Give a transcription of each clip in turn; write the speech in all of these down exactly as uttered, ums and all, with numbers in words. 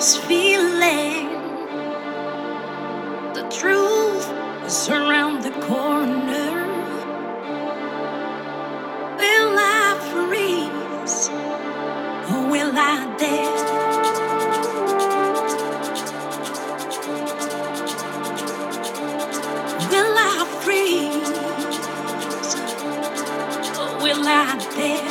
this feeling. The truth is around the corner. Will I freeze or will I dare? Will I freeze or will I dare?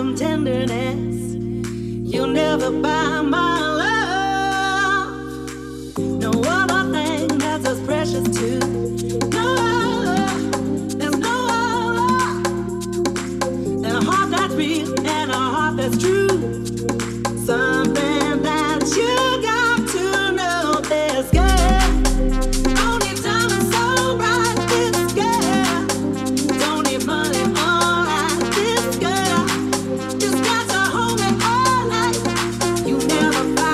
some tenderness. You'll never buy my love. No other thing that's as precious to no other. There's no other than a heart that's real and a heart that's true. Something that you got. Bye.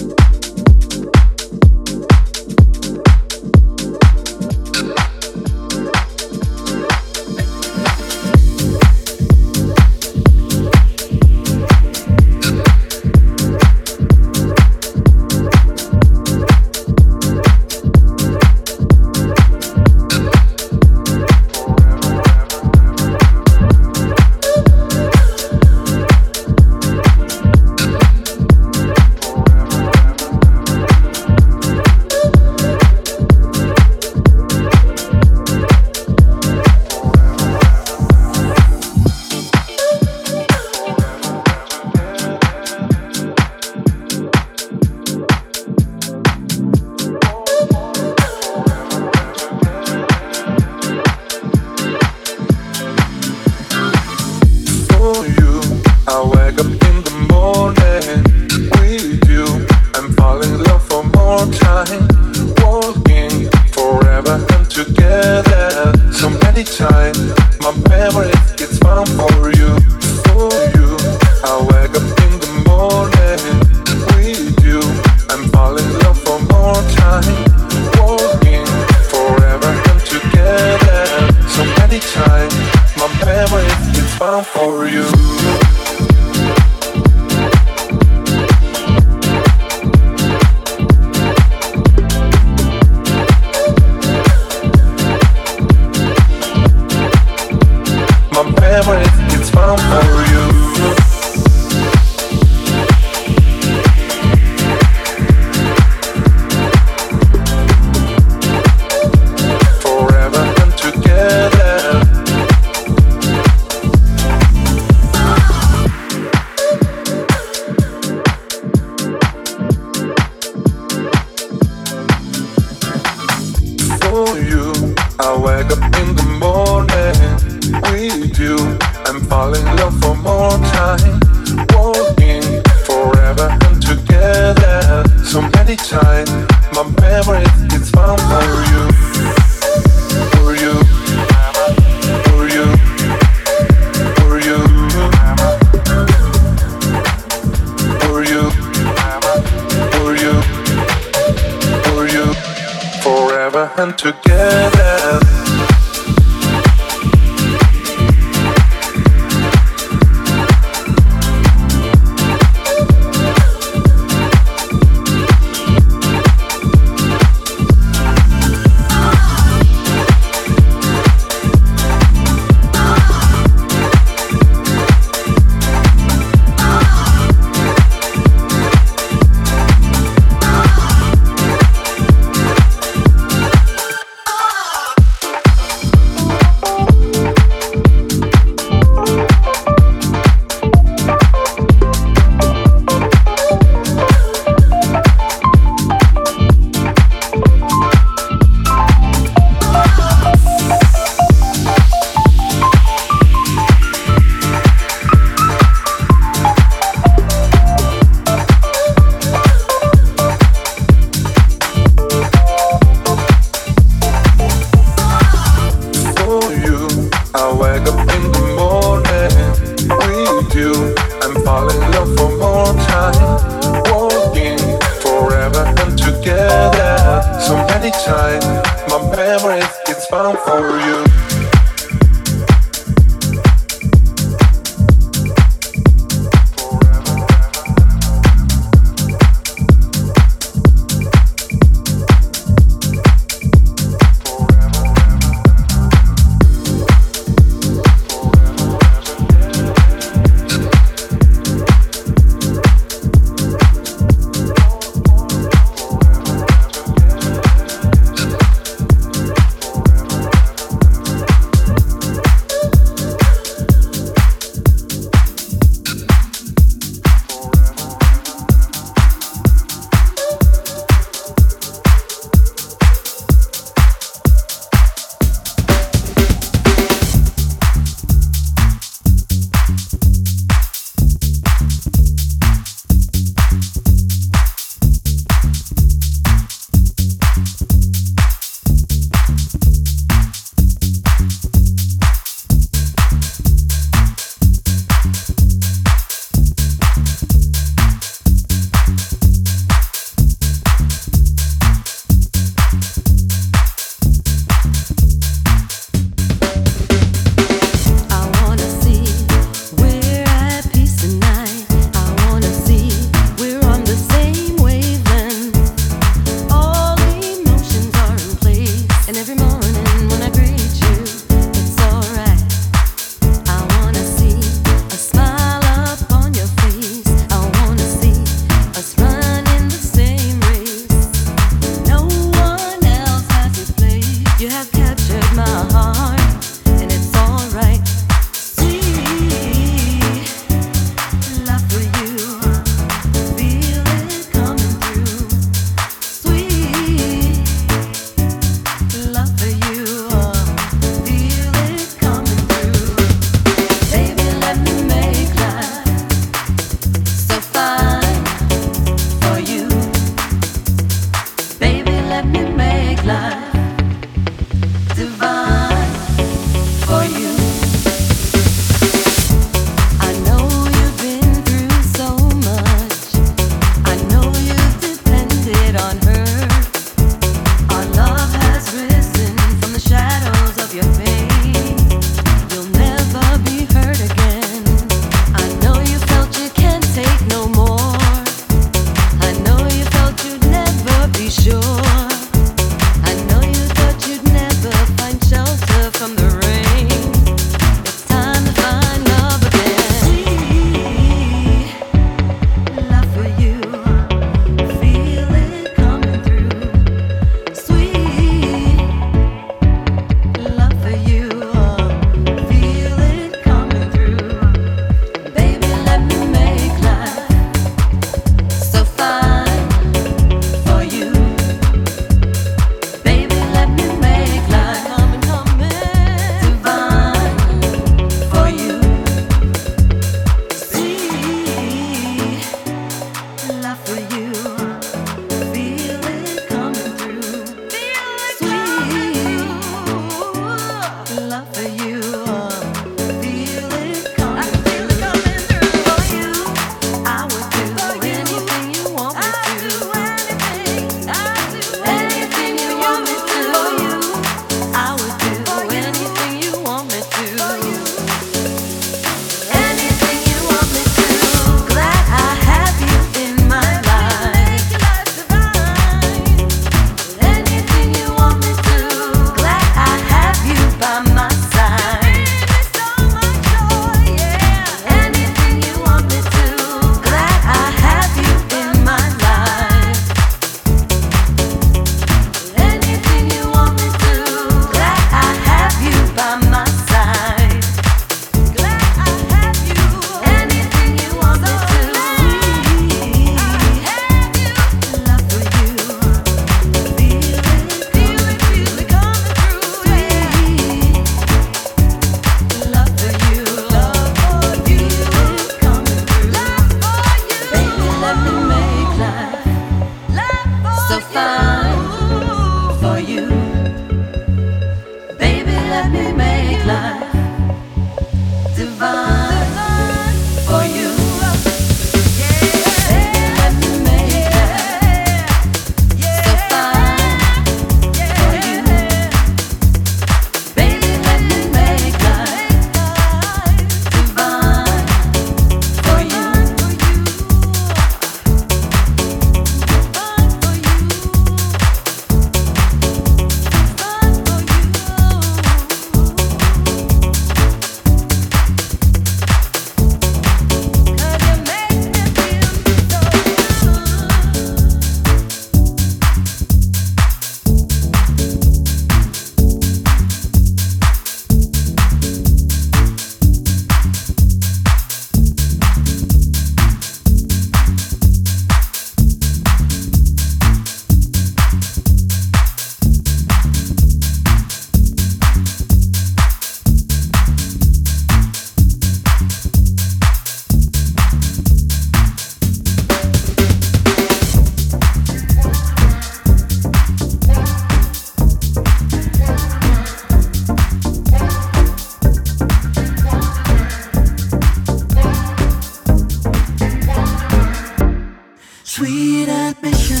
Sweet admission,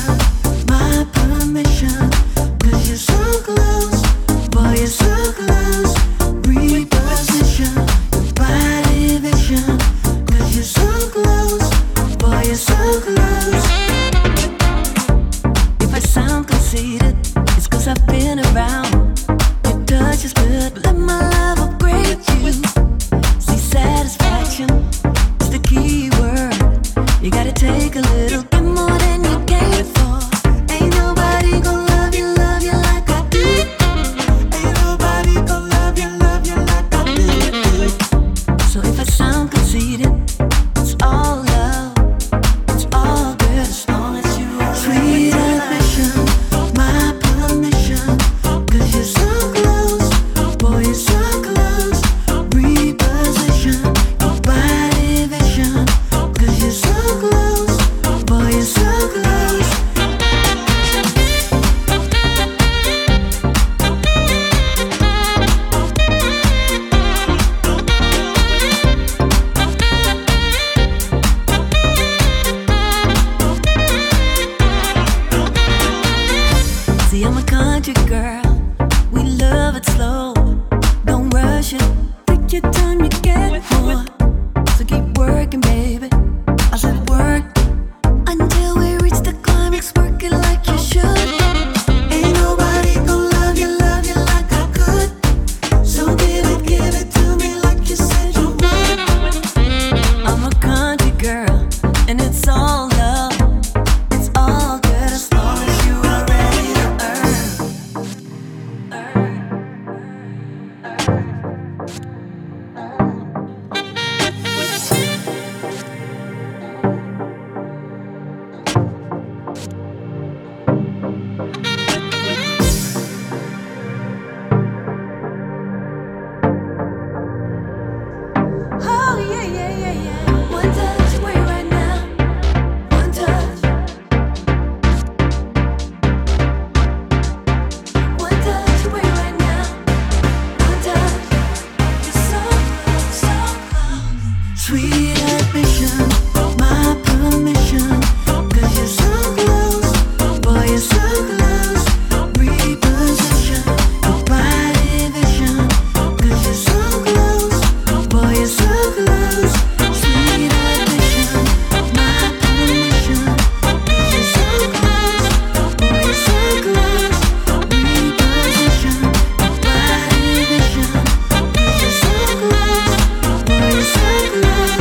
my permission, 'cause you're so close, boy, you're so close. Reposition, your body vision, 'cause you're so close, boy, you're so close. If I sound conceited, it's 'cause I've been around. Your touch is good, but let my love upgrade you. See, satisfaction is the key word. You gotta take a little bit more than you gave for. Ain't nobody gon' love you, love you like I do. Ain't nobody gon' love you, love you like I do. So if I sound conceited, it's all love, it's all good as long as you are. Sweet admission, my permission, 'cause you're so close, boy, you're so close. Reposition, your body vision, 'cause you're so close, boy, you're so close. See, I'm a country girl, we love it slow. Don't rush it, take your time, you get more. So keep working, baby. I said work until we reach the climax, work it like you should. Ain't nobody gon' love you, love you like I could. So give it, give it to me like you said you would. I'm a country girl, and it's all love. It's all good as long as you are ready to earn. Earn, earn, earn, Oh yeah, yeah, yeah, yeah. One touch away right now. One touch. One touch away right now. One touch. You're so close, so close. Sweet admission, my permission, 'cause you're so close, boy, you're so close. Reposition, your body vision, 'cause you're so close, boy, you're so close. Sweet admission, my permission, 'cause you're so close, boy, you're so close. Reposition, your body vision, 'cause you're so close, boy, you're so close.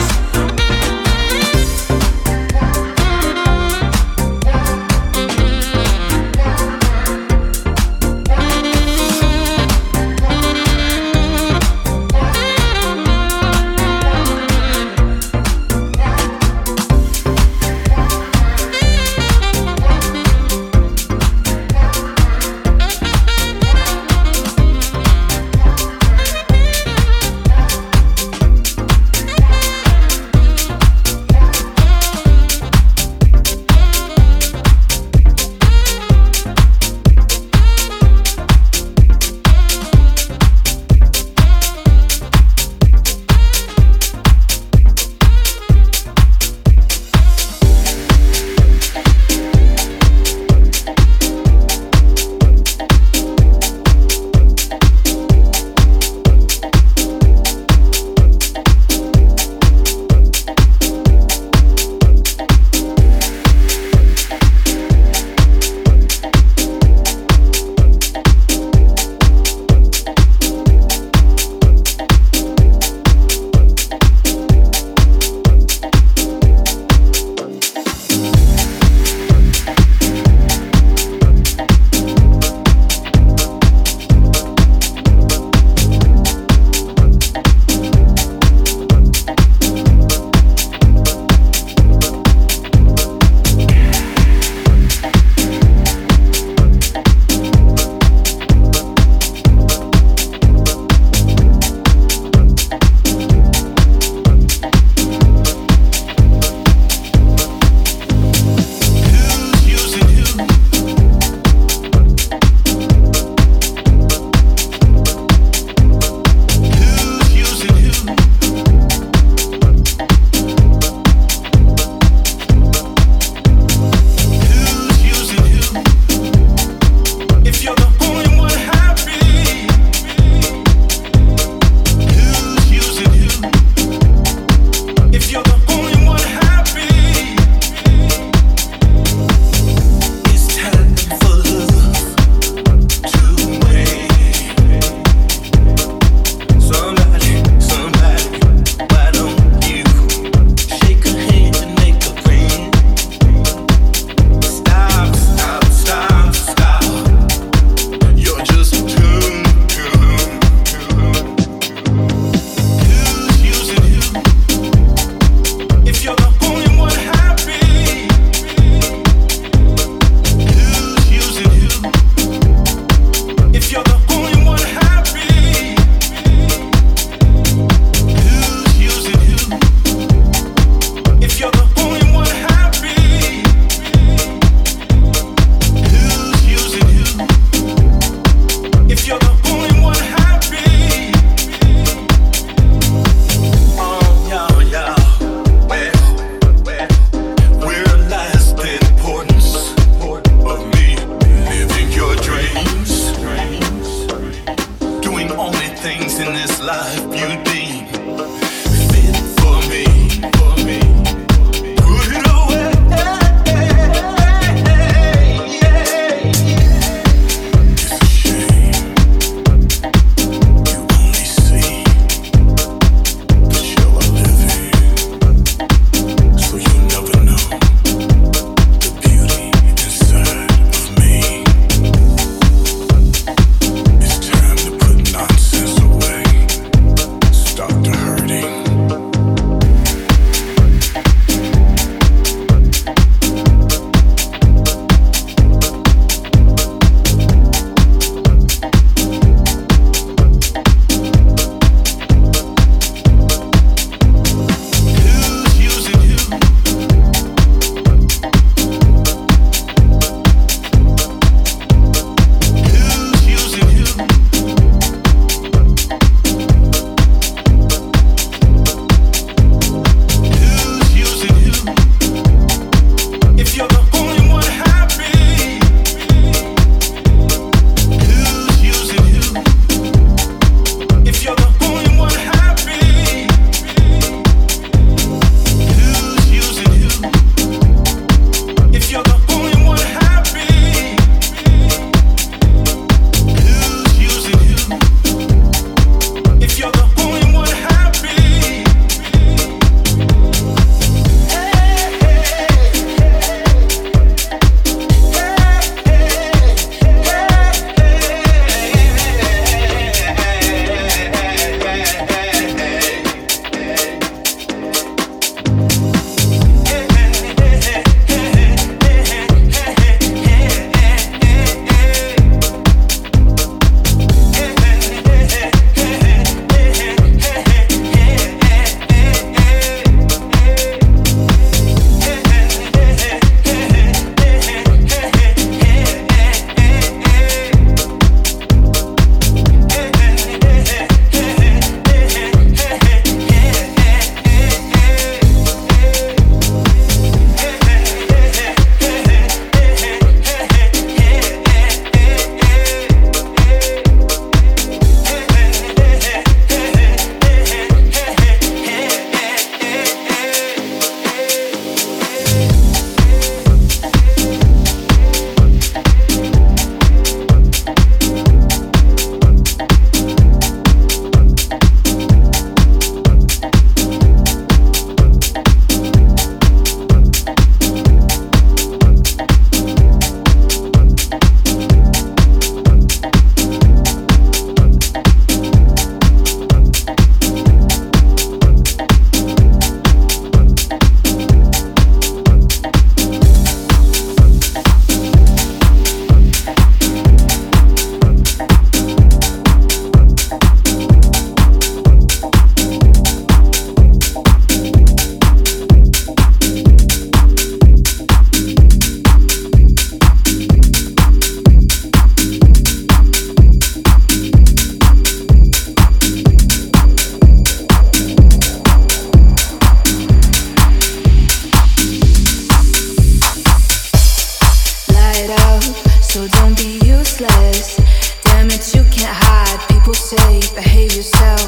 so don't be useless. Damn it, you can't hide. People say, behave yourself.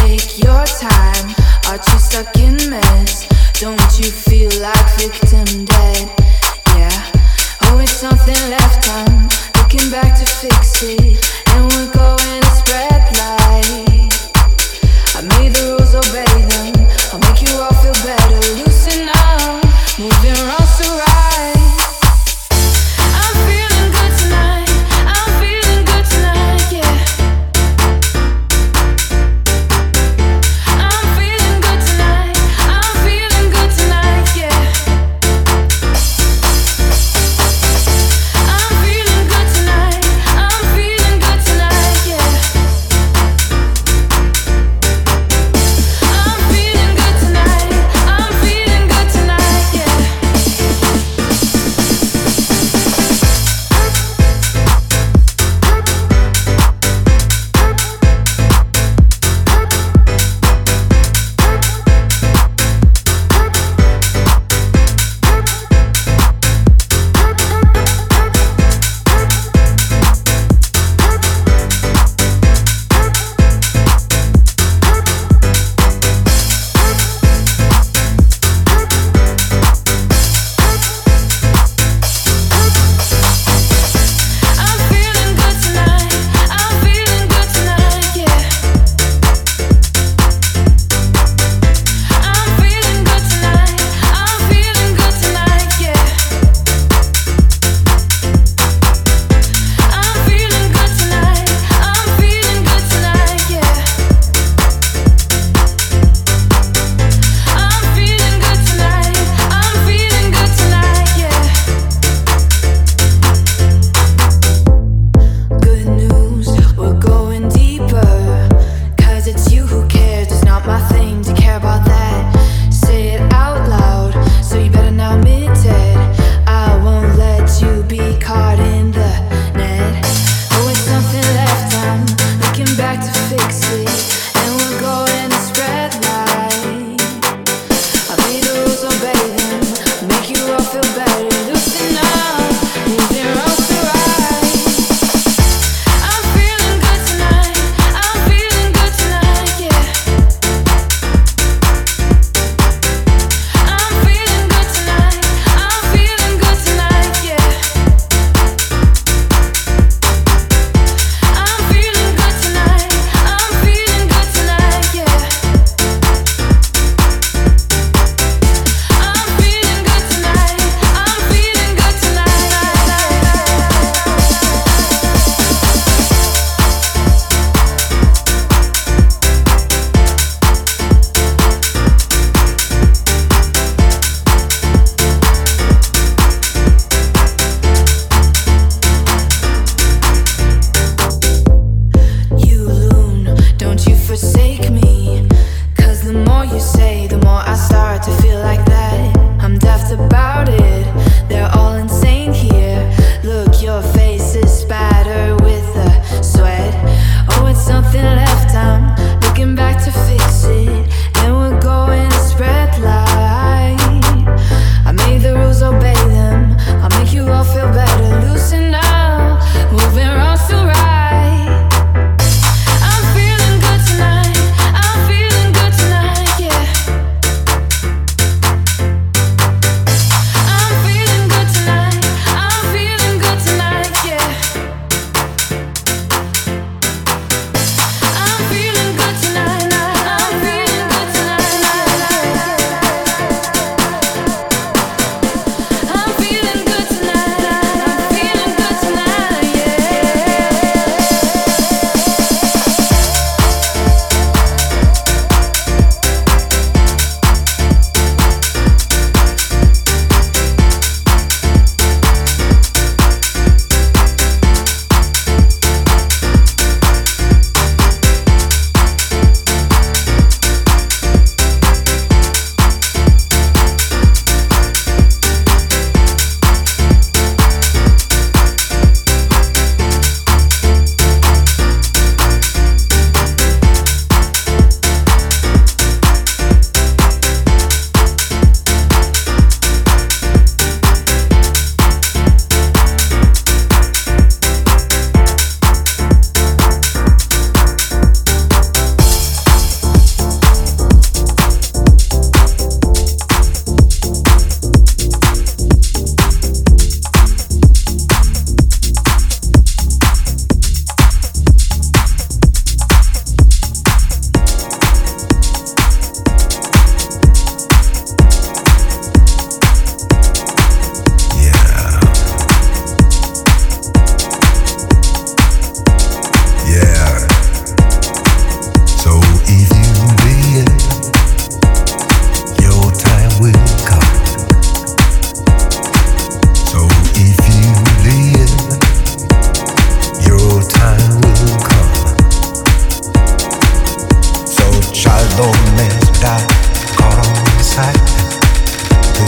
Take your time. Are you stuck in mess? Don't you feel like victim dead? Yeah, always something left on. Looking back to fix it, and we're going to spread light. I made the rules, obey them. I'll make you all feel better. Loosen up, moving wrongs to right.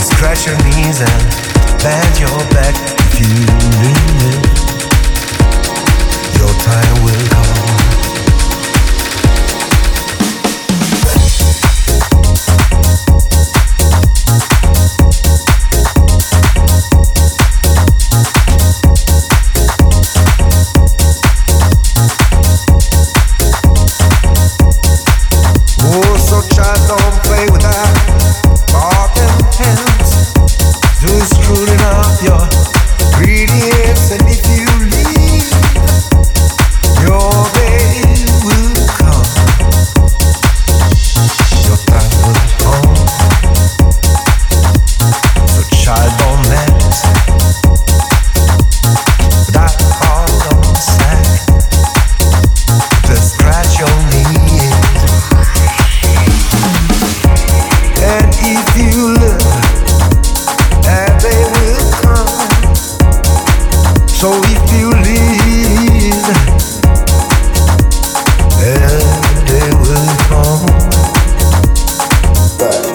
Just crash your knees and bend your back if you need it. Your time will come. Don't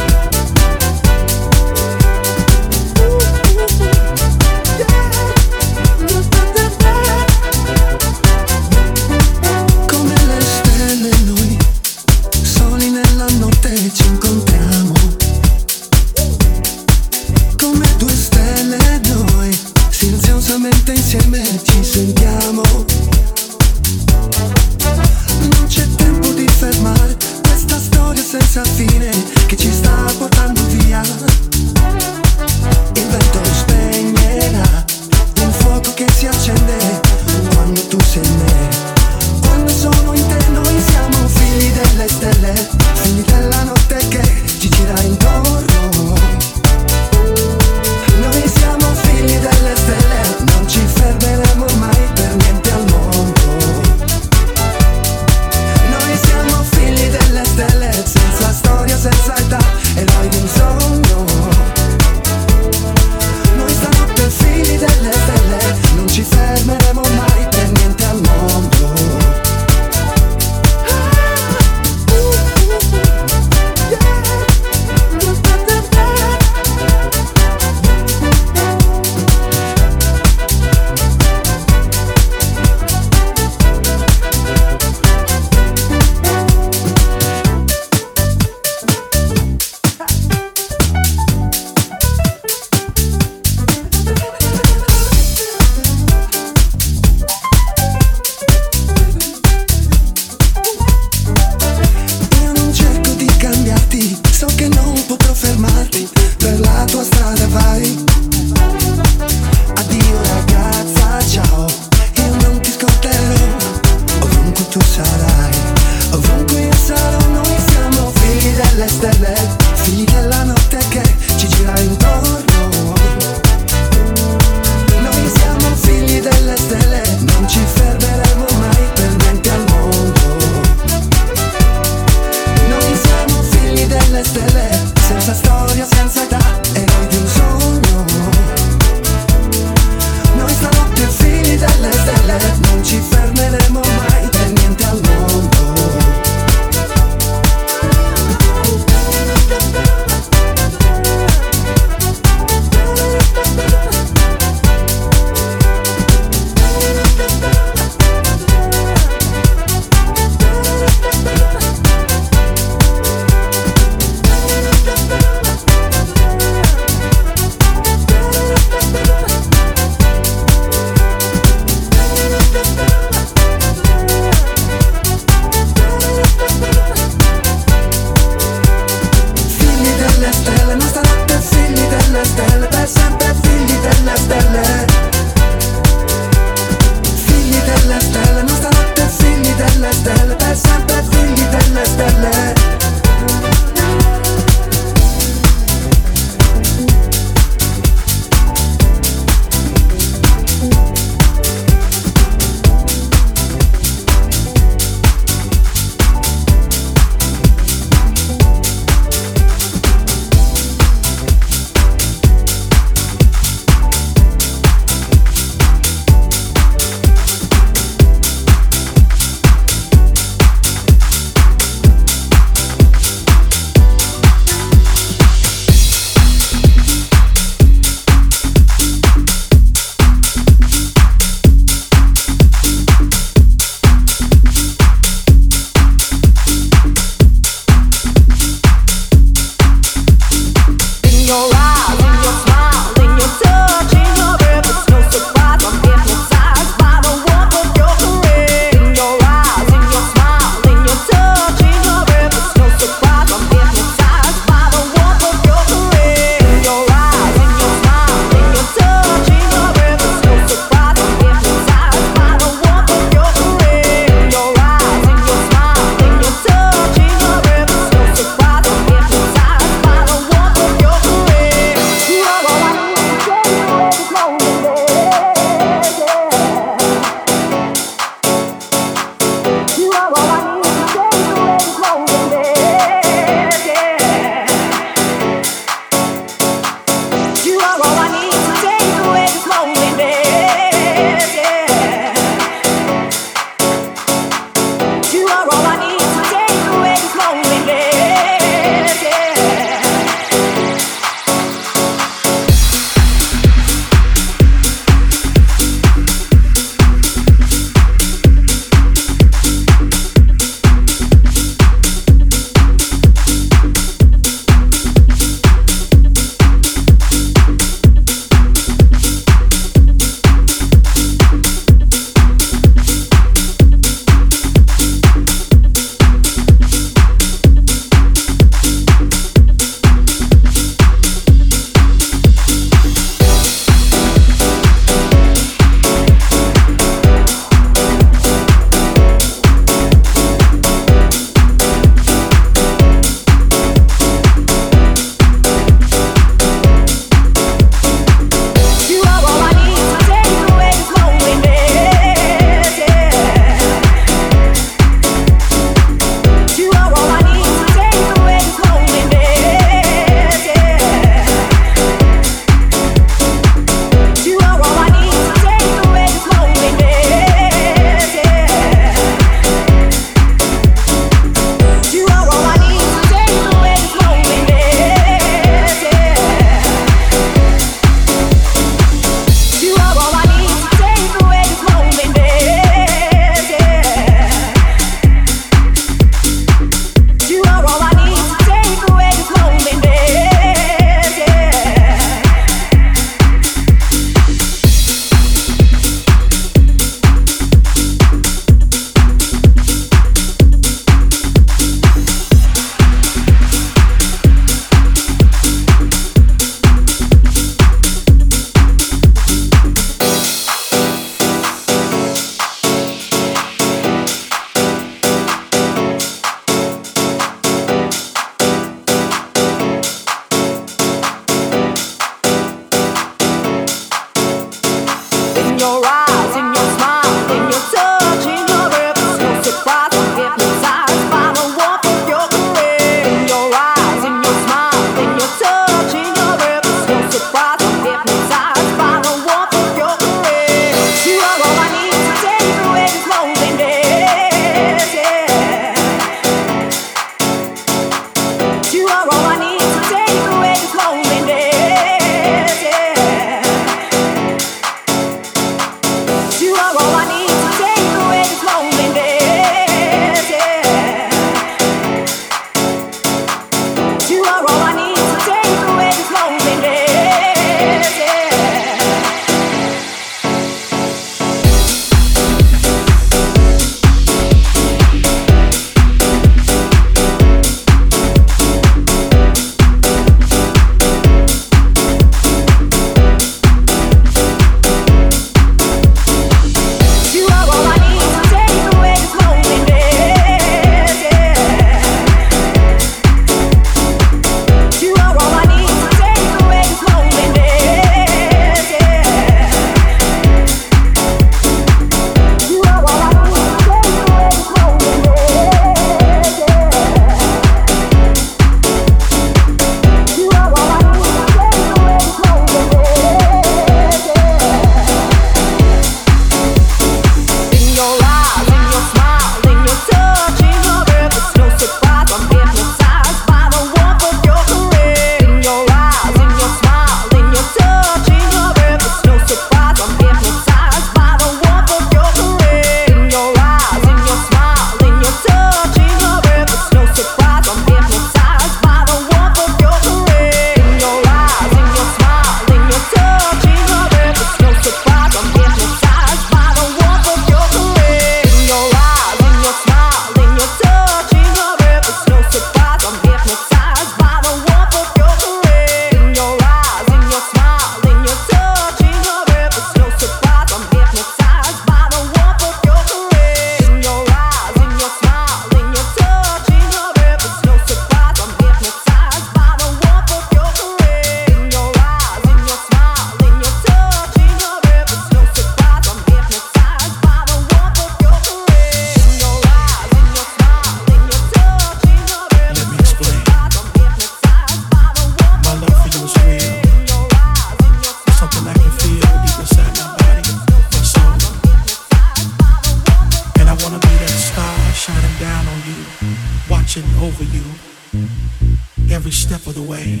every step of the way.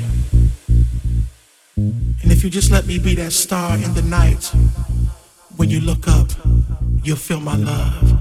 And if you just let me be that star in the night, when you look up, you'll feel my love.